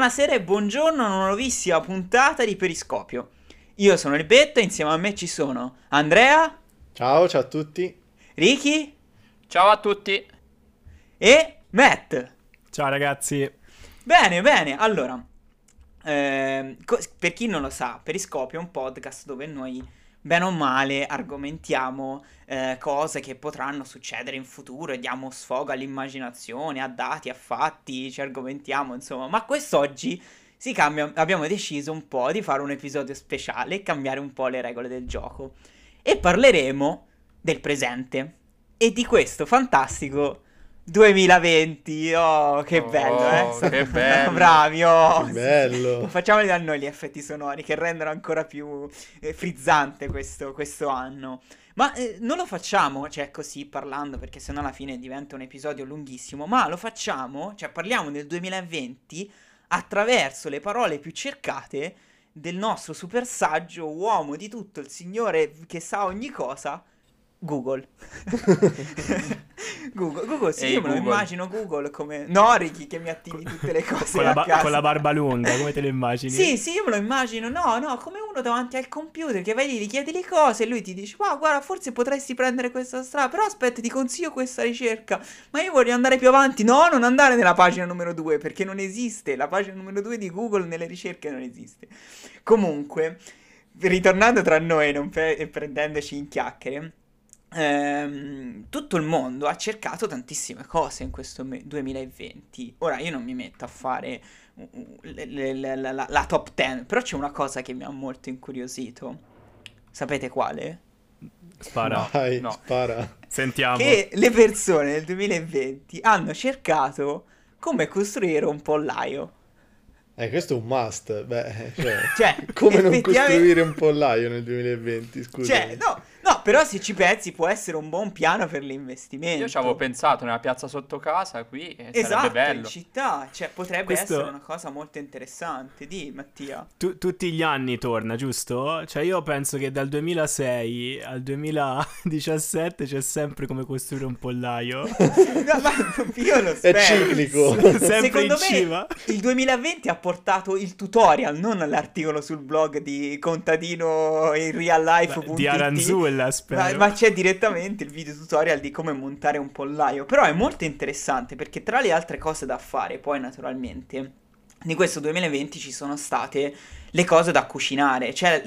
Buonasera e buongiorno a una nuovissima puntata di Periscopio. Io sono il Betto e insieme a me ci sono Andrea. Ciao, ciao a tutti. Ricky. Ciao a tutti. E Matt. Ciao ragazzi. Bene, bene. Allora, per chi non lo sa, Periscopio è un podcast dove noi, bene o male, argomentiamo cose che potranno succedere in futuro e diamo sfogo all'immaginazione, a dati, a fatti, ci argomentiamo, insomma. Ma quest'oggi si cambia, abbiamo deciso un po' di fare un episodio speciale e cambiare un po' le regole del gioco. E parleremo del presente e di questo fantastico 2020. Oh, che bello, eh? Che bello. Bravi, oh. Che bello. Facciamoli da noi gli effetti sonori che rendono ancora più frizzante questo anno. Ma non lo facciamo, cioè, così parlando, perché sennò alla fine diventa un episodio lunghissimo, ma lo facciamo, cioè parliamo del 2020 attraverso le parole più cercate del nostro super saggio, uomo di tutto, il signore che sa ogni cosa, Google. Google, sì, io me lo immagino Google come... No, Ricky, che mi attivi tutte le cose con la barba lunga, come te lo immagini? Sì, io me lo immagino, no, come uno davanti al computer che vai lì, gli chiedi le cose e lui ti dice, wow, guarda, forse potresti prendere questa strada, però aspetta, ti consiglio questa ricerca, ma io voglio andare più avanti. No, non andare nella pagina numero 2, perché non esiste, la pagina numero 2 di Google nelle ricerche non esiste. Comunque, ritornando tra noi e prendendoci in chiacchiere, tutto il mondo ha cercato tantissime cose in questo 2020. Ora io non mi metto a fare la top 10, però c'è una cosa che mi ha molto incuriosito. Sapete quale? Spara. Vai, no. Spara. Sentiamo. Che le persone nel 2020 hanno cercato come costruire un pollaio. Questo è un must, beh, cioè come effettivamente... non costruire un pollaio nel 2020, scusa. Cioè, no, però se ci pensi può essere un buon piano per l'investimento. Io ci avevo pensato nella piazza sotto casa qui, esatto, sarebbe bello. Esatto, in città, cioè potrebbe essere una cosa molto interessante, di Mattia. Tutti gli anni torna, giusto? Cioè io penso che dal 2006 al 2017 c'è sempre come costruire un pollaio. No, ma io lo spero. È ciclico. Secondo me il 2020 ha portato il tutorial, non l'articolo sul blog di contadino in real life di Aranzulla, spero. Ma c'è direttamente il video tutorial di come montare un pollaio. Però è molto interessante perché tra le altre cose da fare, poi naturalmente di questo 2020 ci sono state le cose da cucinare. Cioè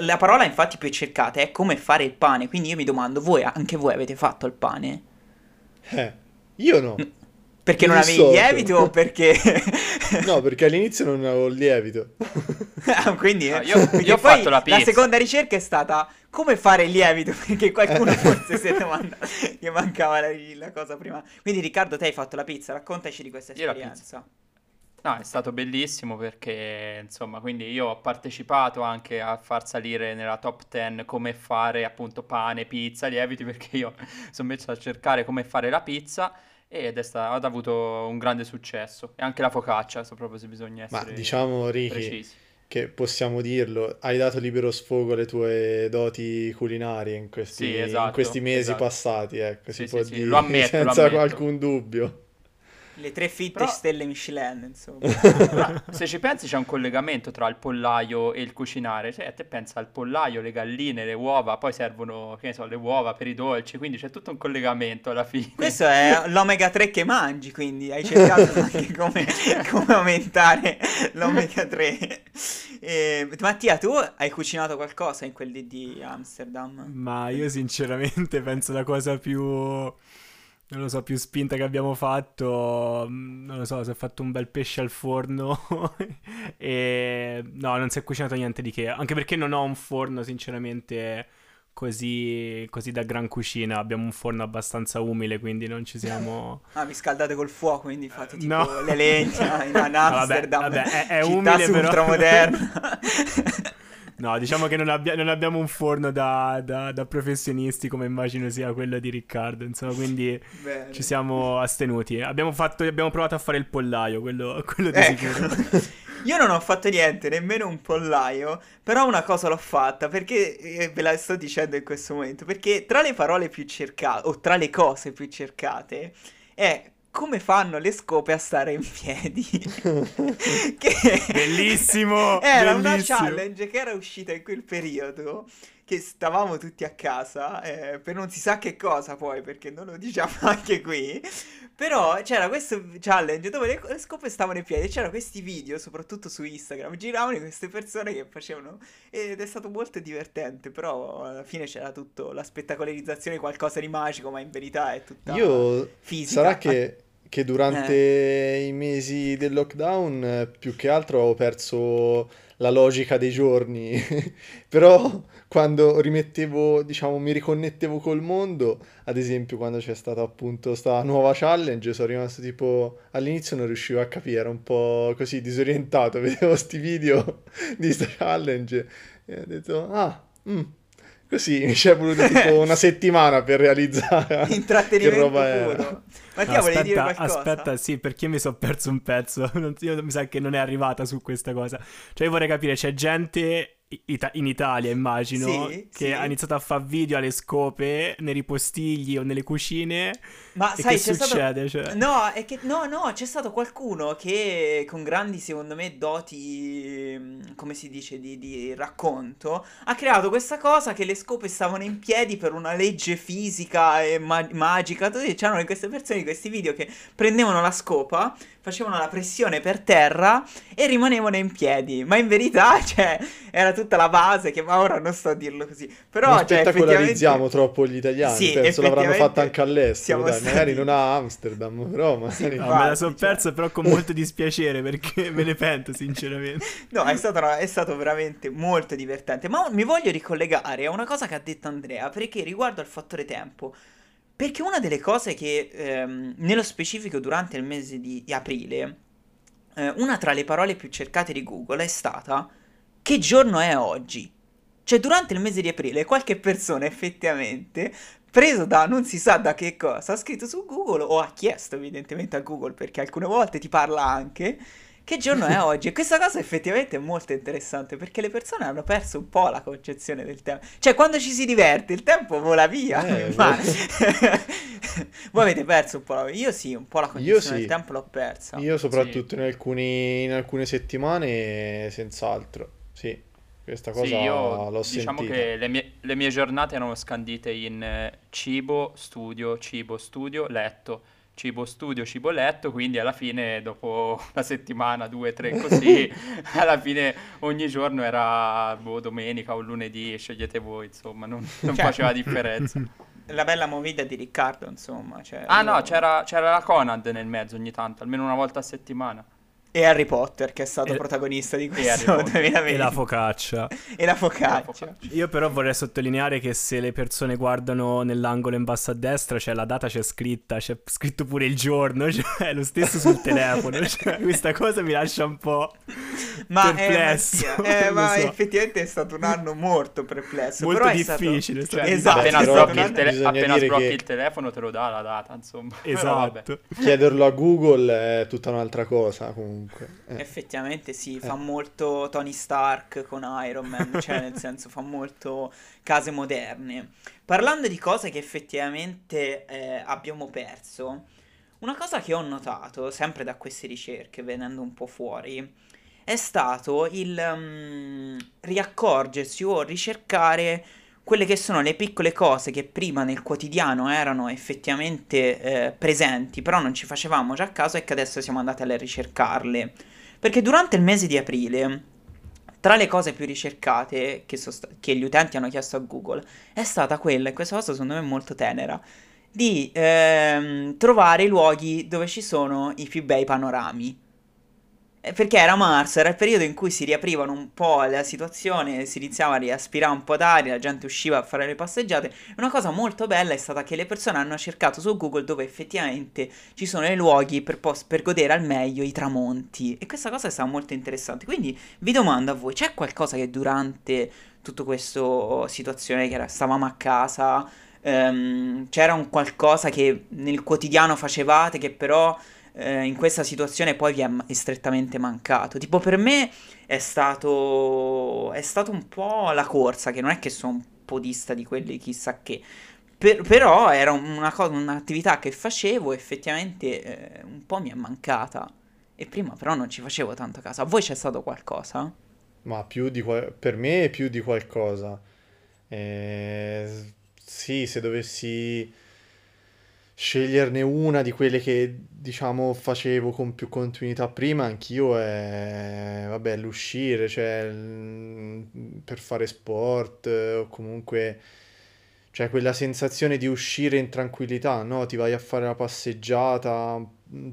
la parola infatti più cercata è come fare il pane. Quindi io mi domando, voi, anche voi avete fatto il pane? Io no. Perché non avevi il lievito o perché... No, perché all'inizio non avevo il lievito. Quindi io ho fatto la pizza. La seconda ricerca è stata come fare il lievito, perché qualcuno forse si è domandato che mancava la cosa prima. Quindi Riccardo, te hai fatto la pizza, raccontaci di questa esperienza. No, è stato bellissimo perché, insomma, quindi io ho partecipato anche a far salire nella top 10 come fare appunto pane, pizza, lieviti, perché io sono messo a cercare come fare la pizza. Ed ha avuto un grande successo. E anche la focaccia, so proprio se bisogna essere precisi. Ma diciamo, Ricky, che possiamo dirlo, hai dato libero sfogo alle tue doti culinarie in questi mesi passati, ecco, si può dire, lo ammetto, senza alcun dubbio. Le 3 fitte stelle Michelin, insomma. Ma se ci pensi c'è un collegamento tra il pollaio e il cucinare, cioè te pensa al pollaio, le galline, le uova, poi servono, che ne so, le uova per i dolci, quindi c'è tutto un collegamento alla fine. Questo è l'omega 3 che mangi, quindi hai cercato anche come aumentare l'omega 3. Mattia, tu hai cucinato qualcosa in quelli di Amsterdam? Ma io sinceramente penso la cosa più... non lo so, più spinta che abbiamo fatto, non lo so, si è fatto un bel pesce al forno e no, non si è cucinato niente di che, anche perché non ho un forno sinceramente così da gran cucina, abbiamo un forno abbastanza umile, quindi non ci siamo... Ah, vi scaldate col fuoco, quindi fate tipo le legna in Amsterdam, vabbè, è umile però... ultramoderna. No, diciamo che non abbiamo un forno da professionisti come immagino sia quello di Riccardo, insomma, quindi bene, ci siamo astenuti. Abbiamo provato a fare il pollaio, quello di sicuro. Io non ho fatto niente, nemmeno un pollaio, però una cosa l'ho fatta, perché ve la sto dicendo in questo momento, perché tra le parole più cercate, o tra le cose più cercate, è come fanno le scope a stare in piedi? Che bellissimo! Era bellissimo. Una challenge che era uscita in quel periodo, che stavamo tutti a casa, per non si sa che cosa poi, perché non lo diciamo anche qui, però c'era questo challenge dove le scope stavano in piedi, c'erano questi video, soprattutto su Instagram, giravano queste persone che facevano, ed è stato molto divertente, però alla fine c'era tutto, la spettacolarizzazione, qualcosa di magico, ma in verità è tutta fisica. Sarà che durante i mesi del lockdown più che altro ho perso la logica dei giorni, però quando rimettevo, diciamo, mi riconnettevo col mondo, ad esempio quando c'è stata appunto sta nuova challenge, sono rimasto tipo, all'inizio non riuscivo a capire, ero un po' così disorientato, vedevo sti video di sta challenge e ho detto, così mi ci è voluto tipo una settimana per realizzare intrattenimento che roba puro. Mattia, volevi dire qualcosa? Aspetta, sì, perché mi sono perso un pezzo, mi sa che non è arrivata su questa cosa. Cioè io vorrei capire, c'è gente in Italia, immagino, che ha iniziato a fare video alle scope nei ripostigli o nelle cucine. Ma sai, che succede? Stato... Cioè... No, è che... no, c'è stato qualcuno che con grandi, secondo me, doti, come si dice, di racconto, ha creato questa cosa che le scope stavano in piedi per una legge fisica e magica. C'erano queste persone, questi video che prendevano la scopa, facevano la pressione per terra e rimanevano in piedi, ma in verità, cioè, era tutta la base, che ma ora non sto a dirlo così, però non spettacolarizziamo troppo gli italiani, sì, penso l'avranno fatta anche all'estero, dai, magari non a Amsterdam, però magari... No, me la sono persa però con molto dispiacere, perché me ne pento sinceramente. No, è stato veramente molto divertente, ma mi voglio ricollegare a una cosa che ha detto Andrea, perché riguardo al fattore tempo. Perché una delle cose che, nello specifico durante il mese di aprile, una tra le parole più cercate di Google è stata "che giorno è oggi?". Cioè durante il mese di aprile qualche persona effettivamente, preso da non si sa da che cosa, ha scritto su Google o ha chiesto evidentemente a Google, perché alcune volte ti parla anche "che giorno è oggi?". E questa cosa effettivamente è molto interessante, perché le persone hanno perso un po' la concezione del tempo. Cioè quando ci si diverte il tempo vola via, ma... Voi avete perso un po' la... Io sì, un po' la concezione del tempo l'ho persa. Io soprattutto in alcune settimane senz'altro. Sì, questa cosa io l'ho sentita. Diciamo che le mie giornate erano scandite in cibo, studio, letto. Cibo, letto, quindi alla fine dopo una settimana, 2, 3 così, alla fine ogni giorno era domenica o lunedì, scegliete voi, insomma, non faceva differenza. La bella movida di Riccardo, insomma. Cioè, c'era la Conad nel mezzo ogni tanto, almeno una volta a settimana. E Harry Potter, che è stato protagonista di questo 2020. E la focaccia. Io però vorrei sottolineare che se le persone guardano nell'angolo in basso a destra, cioè la data c'è scritto pure il giorno, cioè lo stesso sul telefono, cioè, questa cosa mi lascia un po' perplesso. Ma effettivamente è stato un anno molto perplesso, molto però difficile. È stato... Esatto. Appena sblocchi il telefono te lo dà la data, insomma. Esatto. Chiederlo a Google è tutta un'altra cosa, comunque. Effettivamente sì, fa molto Tony Stark con Iron Man, cioè nel senso fa molto case moderne. Parlando di cose che effettivamente abbiamo perso, una cosa che ho notato, sempre da queste ricerche venendo un po' fuori, è stato il riaccorgersi o ricercare quelle che sono le piccole cose che prima nel quotidiano erano effettivamente presenti, però non ci facevamo già caso, e che adesso siamo andati a ricercarle. Perché durante il mese di aprile, tra le cose più ricercate che gli utenti hanno chiesto a Google, è stata quella, e questa cosa secondo me è molto tenera, di trovare i luoghi dove ci sono i più bei panorami. Perché era marzo, era il periodo in cui si riaprivano un po' la situazione, si iniziava a riaspirare un po' d'aria, la gente usciva a fare le passeggiate. Una cosa molto bella è stata che le persone hanno cercato su Google dove effettivamente ci sono i luoghi per godere al meglio i tramonti, e questa cosa è stata molto interessante. Quindi vi domando a voi, c'è qualcosa che durante tutta questa situazione che stavamo a casa, c'era un qualcosa che nel quotidiano facevate che però... in questa situazione poi vi è strettamente mancato? Tipo per me è stato un po' la corsa, che non è che sono un podista di quelli chissà che, Però era un'attività che facevo, effettivamente un po' mi è mancata. E prima però non ci facevo tanto caso. A voi c'è stato qualcosa? Ma più di per me più di qualcosa. Sì, se dovessi sceglierne una di quelle che, diciamo, facevo con più continuità prima, anch'io è, vabbè, l'uscire, cioè per fare sport o comunque, cioè quella sensazione di uscire in tranquillità, no? Ti vai a fare la passeggiata,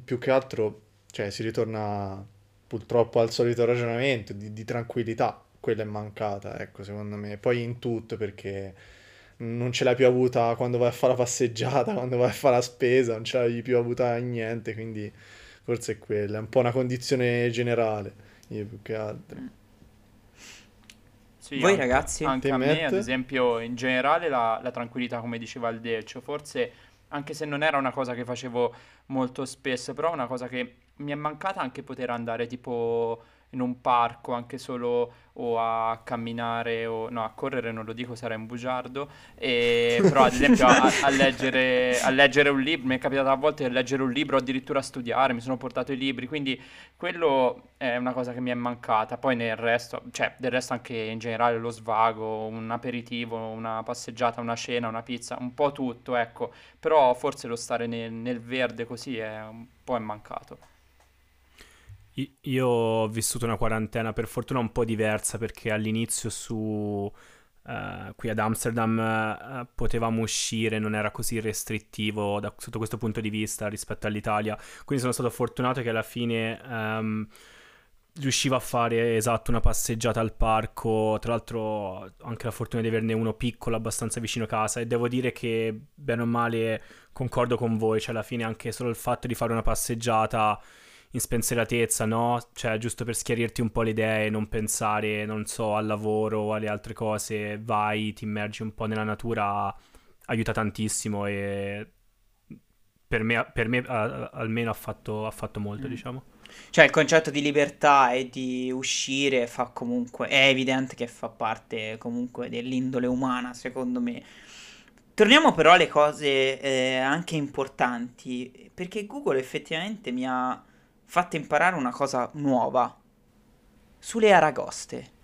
più che altro, cioè si ritorna purtroppo al solito ragionamento di tranquillità, quella è mancata, ecco, secondo me, poi in tutto, perché non ce l'hai più avuta quando vai a fare la passeggiata, quando vai a fare la spesa, non ce l'hai più avuta in niente, quindi forse è quella, è un po' una condizione generale, io più che altro. Sì, voi anche, ragazzi? Anche a me, ad esempio, in generale la tranquillità, come diceva il Decio, forse, anche se non era una cosa che facevo molto spesso, però una cosa che mi è mancata anche poter andare tipo in un parco anche solo o a camminare o no, a correre non lo dico, sarei un bugiardo, però ad esempio a leggere un libro, mi è capitato a volte di leggere un libro o addirittura studiare, mi sono portato i libri, quindi quello è una cosa che mi è mancata. Poi nel resto, cioè del resto anche in generale lo svago, un aperitivo, una passeggiata, una cena, una pizza, un po' tutto, ecco, però forse lo stare nel verde così è un po' è mancato. Io ho vissuto una quarantena per fortuna un po' diversa, perché all'inizio qui ad Amsterdam potevamo uscire, non era così restrittivo sotto questo punto di vista rispetto all'Italia, quindi sono stato fortunato che alla fine riuscivo a fare, esatto, una passeggiata al parco, tra l'altro ho anche la fortuna di averne uno piccolo abbastanza vicino a casa, e devo dire che bene o male concordo con voi, cioè alla fine anche solo il fatto di fare una passeggiata in spensieratezza, no? Cioè giusto per schiarirti un po' le idee, non pensare, non so, al lavoro o alle altre cose, vai, ti immergi un po' nella natura, aiuta tantissimo, e per me almeno ha fatto molto, diciamo. Cioè il concetto di libertà e di uscire fa comunque, è evidente che fa parte comunque dell'indole umana, secondo me. Torniamo però alle cose anche importanti, perché Google effettivamente mi ha fate imparare una cosa nuova sulle aragoste.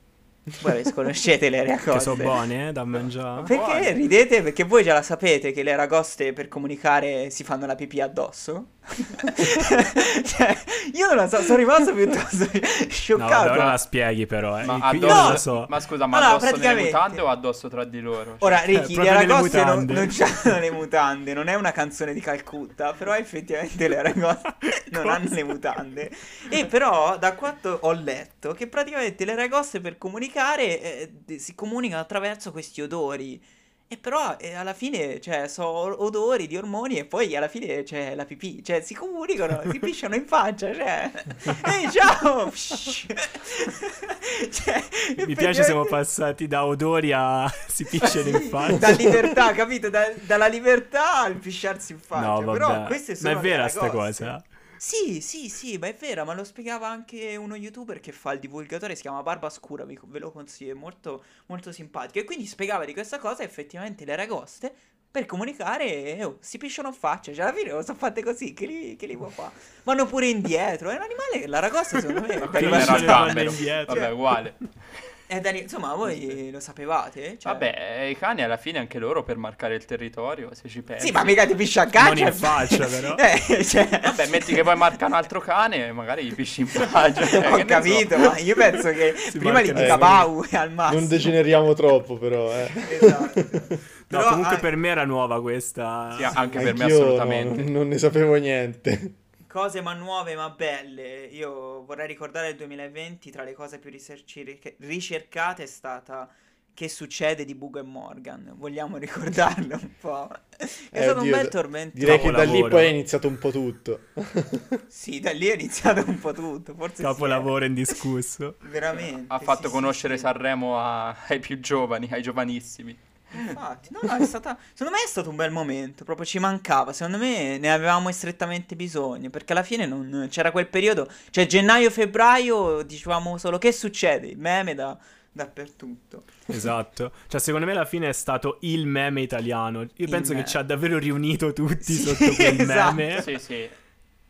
Voi conoscete le aragoste? Che sono buone da mangiare. Perché buone. Ridete? Perché voi già la sapete che le aragoste per comunicare si fanno la pipì addosso? Cioè, io non lo so, sono rimasto piuttosto scioccato. No, allora la spieghi però, eh. Ma addosso, no. Lo so. Ma scusa, ma allora, addosso praticamente nelle mutande o addosso tra di loro? Ora, Ricky, le aragoste non c'hanno le mutande, non è una canzone di Calcutta, però effettivamente le aragoste non hanno le mutande. E però, da quanto ho letto, che praticamente le aragoste per comunicare si comunicano attraverso questi odori. E però alla fine, cioè, so odori di ormoni, e poi alla fine c'è la pipì, cioè si comunicano, si pisciano in faccia, cioè ehi ciao. Cioè, mi piace, siamo passati da odori a si pisciano in faccia, da libertà, capito? Dalla libertà al pisciarsi in faccia. No, vabbè. Però queste sono, ma è vera sta cosa? Sì, ma è vera, ma lo spiegava anche uno youtuber che fa il divulgatore, si chiama Barba Scura, ve lo consiglio, è molto, molto simpatico, e quindi spiegava di questa cosa, effettivamente le aragoste per comunicare si pisciano in faccia, cioè alla fine lo sono fatte così, che li può fare? Vanno pure indietro, è un animale che l'aragosta secondo me indietro. Vabbè, uguale. Insomma, voi lo sapevate? Cioè... Vabbè, i cani alla fine anche loro per marcare il territorio, se ci pensi. Sì, ma mica ti pisci a caccia. Non in faccia, però. Cioè... Vabbè, metti che poi marca un altro cane e magari gli pisci in faccia. Ho capito, so. Ma io penso che si prima li dica bau al massimo. Non degeneriamo troppo, però, Esatto. No, però, comunque per me era nuova questa. Sì, anche per me assolutamente. Non ne sapevo niente. Cose ma nuove ma belle. Io vorrei ricordare il 2020, tra le cose più ricercate è stata Che succede di Bugo e Morgan. Vogliamo ricordarlo un po'? È stato un bel tormento. Direi che da lì poi è iniziato un po' tutto. Sì, da lì è iniziato un po' tutto. Forse capolavoro indiscusso. Veramente. Ha fatto conoscere Sanremo ai più giovani, ai giovanissimi. Infatti, no, secondo me è stato un bel momento, proprio ci mancava, secondo me ne avevamo strettamente bisogno, perché alla fine non c'era quel periodo, cioè gennaio-febbraio dicevamo solo che succede, il meme da dappertutto. Esatto. Cioè, secondo me alla fine è stato il meme italiano. Io penso che ci ha davvero riunito tutti sotto quel meme. Sì, sì.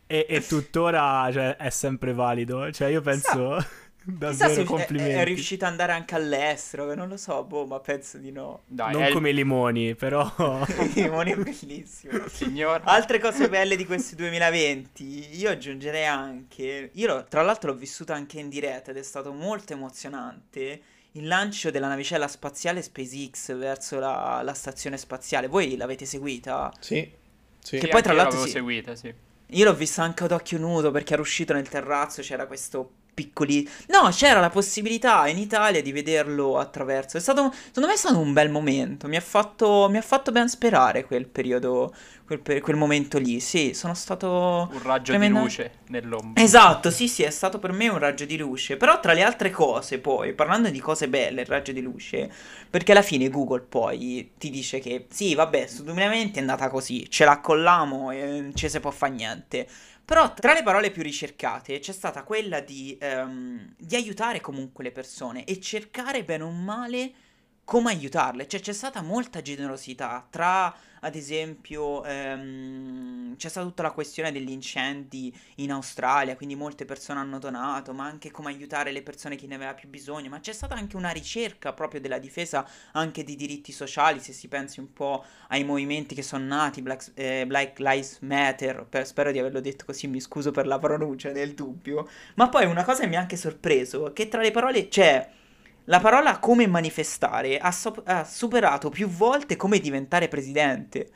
E tuttora, cioè, è sempre valido. Cioè, io penso davvero se complimenti. È riuscito ad andare anche all'estero, non lo so, boh, ma penso di no. Dai, non come i limoni, però. I limoni è bellissimo. Signor. Altre cose belle di questi 2020, io aggiungerei anche... Io tra l'altro l'ho vissuto anche in diretta ed è stato molto emozionante... Il lancio della navicella spaziale SpaceX verso la stazione spaziale. Voi l'avete seguita? Sì, sì. Che poi tra l'altro l'avevo seguita, sì. Io l'ho vista anche ad occhio nudo perché ero uscito nel terrazzo, c'era questo piccoli... No, c'era la possibilità in Italia di vederlo attraverso. È stato, secondo me è stato un bel momento. Mi ha fatto ben sperare quel periodo, quel momento lì. Sì, sono stato... Un raggio di luce nell'ombra. Esatto, sì, è stato per me un raggio di luce. Però tra le altre cose poi, parlando di cose belle, il raggio di luce, perché alla fine Google poi ti dice che sì, vabbè, su 2020 è andata così, ce l'accolliamo e ce se può fa niente. Però tra le parole più ricercate c'è stata quella di aiutare comunque le persone e cercare bene o male come aiutarle. Cioè c'è stata molta generosità tra, ad esempio, c'è stata tutta la questione degli incendi in Australia, quindi molte persone hanno donato, ma anche come aiutare le persone che ne aveva più bisogno. Ma c'è stata anche una ricerca proprio della difesa anche di diritti sociali, se si pensi un po' ai movimenti che sono nati, Black Lives Matter, spero di averlo detto così, mi scuso per la pronuncia nel dubbio. Ma poi una cosa che mi ha anche sorpreso, che tra le parole c'è... La parola come manifestare ha superato più volte come diventare presidente.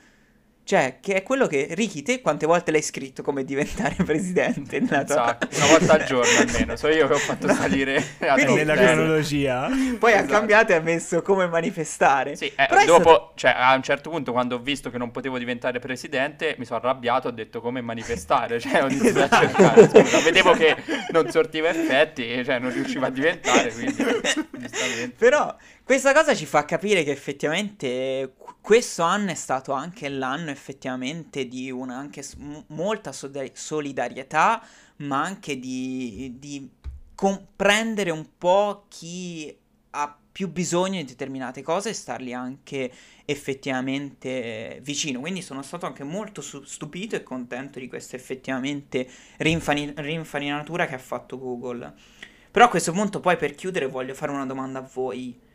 Cioè, che è quello che... Ricky, te quante volte l'hai scritto come diventare presidente? Nella tua... Una volta al giorno almeno, so io che ho fatto salire... Quindi, nella cronologia. Poi ha cambiato e ha messo come manifestare. Sì, dopo, cioè, a un certo punto quando ho visto che non potevo diventare presidente, mi sono arrabbiato, ho detto come manifestare, cioè ho iniziato a cercare. Scusa, vedevo che non sortiva effetti, cioè non riuscivo a diventare, quindi... Però... Questa cosa ci fa capire che effettivamente questo anno è stato anche l'anno effettivamente di una anche molta solidarietà, ma anche di comprendere un po' chi ha più bisogno di determinate cose e starli anche effettivamente vicino. Quindi sono stato anche molto stupito e contento di questa effettivamente rinfarinatura che ha fatto Google. Però a questo punto poi per chiudere voglio fare una domanda a voi.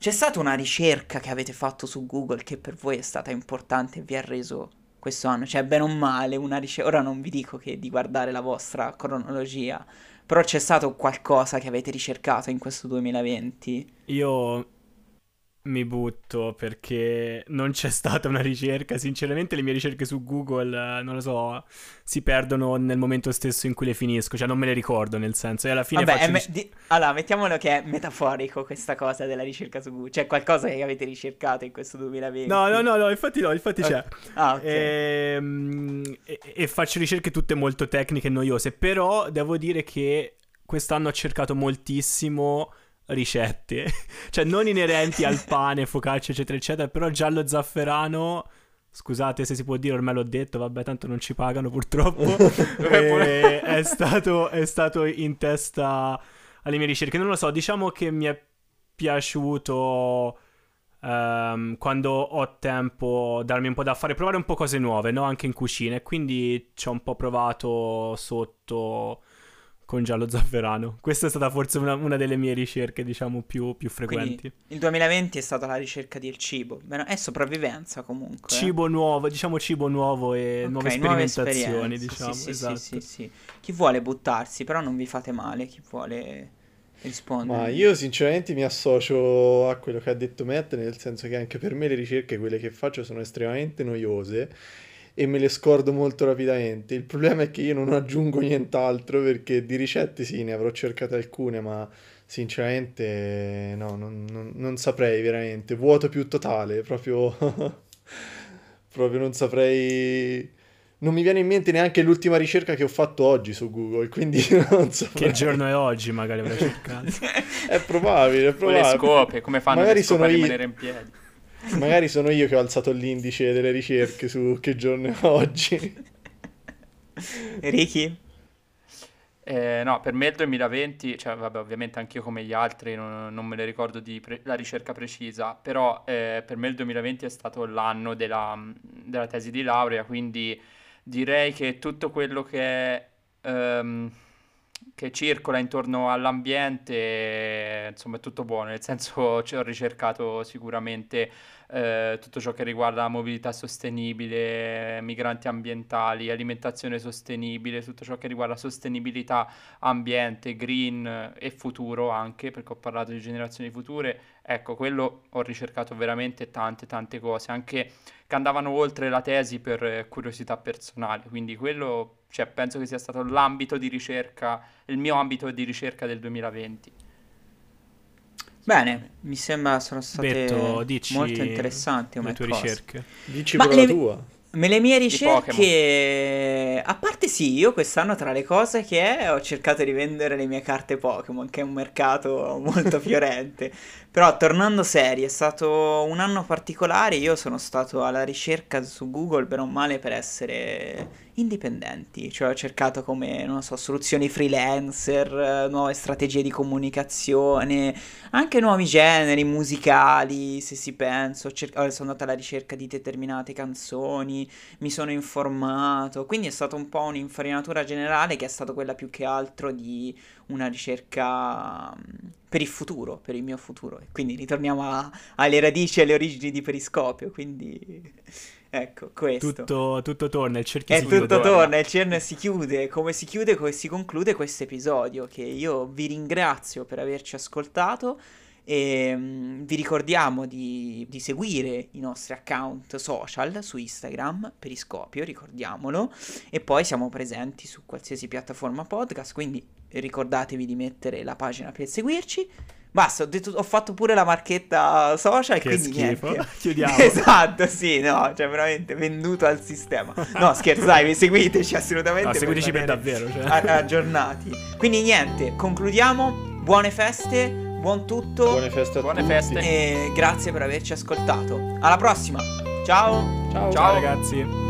C'è stata una ricerca che avete fatto su Google che per voi è stata importante e vi ha reso questo anno? Cioè, bene o male, una ricerca... Ora non vi dico che di guardare la vostra cronologia, però c'è stato qualcosa che avete ricercato in questo 2020? Io mi butto perché non c'è stata una ricerca. Sinceramente le mie ricerche su Google, non lo so, si perdono nel momento stesso in cui le finisco. Cioè non me le ricordo, nel senso. E alla fine allora, mettiamolo che è metaforico questa cosa della ricerca su Google. Cioè qualcosa che avete ricercato in questo 2020. No, infatti no, infatti okay. C'è. Ah, okay. E faccio ricerche tutte molto tecniche e noiose. Però devo dire che quest'anno ho cercato moltissimo... ricette, cioè non inerenti al pane, focaccia eccetera eccetera, però Giallo Zafferano, scusate se si può dire, ormai l'ho detto, vabbè tanto non ci pagano purtroppo, è stato in testa alle mie ricerche. Non lo so, diciamo che mi è piaciuto quando ho tempo darmi un po' da fare, provare un po' cose nuove, no? Anche in cucina, e quindi ci ho un po' provato sotto... con Giallo Zafferano. Questa è stata forse una delle mie ricerche, diciamo, più frequenti. Quindi, il 2020 è stata la ricerca del cibo. Beh, è sopravvivenza comunque. Cibo nuovo, diciamo cibo nuovo e okay, nuove sperimentazioni, diciamo. Sì, esatto. Sì. Chi vuole buttarsi, però non vi fate male, chi vuole rispondere. Ma io sinceramente mi associo a quello che ha detto Matt, nel senso che anche per me le ricerche, quelle che faccio, sono estremamente noiose. E me le scordo molto rapidamente. Il problema è che io non aggiungo nient'altro, perché di ricette sì, ne avrò cercate alcune, ma sinceramente no, non saprei veramente. Vuoto più totale, proprio proprio non saprei... Non mi viene in mente neanche l'ultima ricerca che ho fatto oggi su Google, quindi non so. Che giorno è oggi, magari avrei cercato. È probabile. Con le scope, come fanno magari le scope a rimanere in piedi. Magari sono io che ho alzato l'indice delle ricerche su che giorno è oggi. Ricky? No, per me il 2020, cioè vabbè, ovviamente anch'io come gli altri non me ne ricordo di la ricerca precisa, però per me il 2020 è stato l'anno della tesi di laurea, quindi direi che tutto quello che circola intorno all'ambiente, insomma, è tutto buono, nel senso ho ricercato sicuramente tutto ciò che riguarda la mobilità sostenibile, migranti ambientali, alimentazione sostenibile, tutto ciò che riguarda sostenibilità, ambiente, green e futuro anche, perché ho parlato di generazioni future. Ecco, quello ho ricercato veramente tante cose, anche che andavano oltre la tesi per curiosità personale, quindi quello, cioè, penso che sia stato l'ambito di ricerca, il mio ambito di ricerca del 2020. Bene, mi sembra sono state Betto, molto interessanti come le tue cose. Ricerche. Dici ma la tua. Le mie ricerche, a parte sì, io quest'anno tra le cose che ho cercato di vendere le mie carte Pokémon, che è un mercato molto fiorente, però tornando seri, è stato un anno particolare, io sono stato alla ricerca su Google per un male per essere indipendenti, cioè ho cercato come, non so, soluzioni freelancer, nuove strategie di comunicazione, anche nuovi generi musicali, se si pensa, sono andato alla ricerca di determinate canzoni, mi sono informato, quindi è stata un po' un'infarinatura generale che è stata quella più che altro di una ricerca per il futuro, per il mio futuro, quindi ritorniamo alle radici e alle origini di Periscopio, quindi... Ecco, questo. Tutto torna, il cerchio si chiude. Tutto torna, il cerchio si chiude, come si chiude, come si conclude questo episodio, che io vi ringrazio per averci ascoltato e vi ricordiamo di seguire i nostri account social su Instagram, Periscopio, ricordiamolo, e poi siamo presenti su qualsiasi piattaforma podcast, quindi ricordatevi di mettere la pagina per seguirci. Basta, ho fatto pure la marchetta social, che quindi schifo. Niente. Chiudiamo. Esatto, sì, no, cioè veramente venduto al sistema. No, scherzai, seguiteci assolutamente. No, seguiteci per davvero, cioè. Aggiornati. Quindi niente, concludiamo. Buone feste, buon tutto. Buone feste a tutti. Buone feste. E grazie per averci ascoltato. Alla prossima. Ciao. Ciao ragazzi.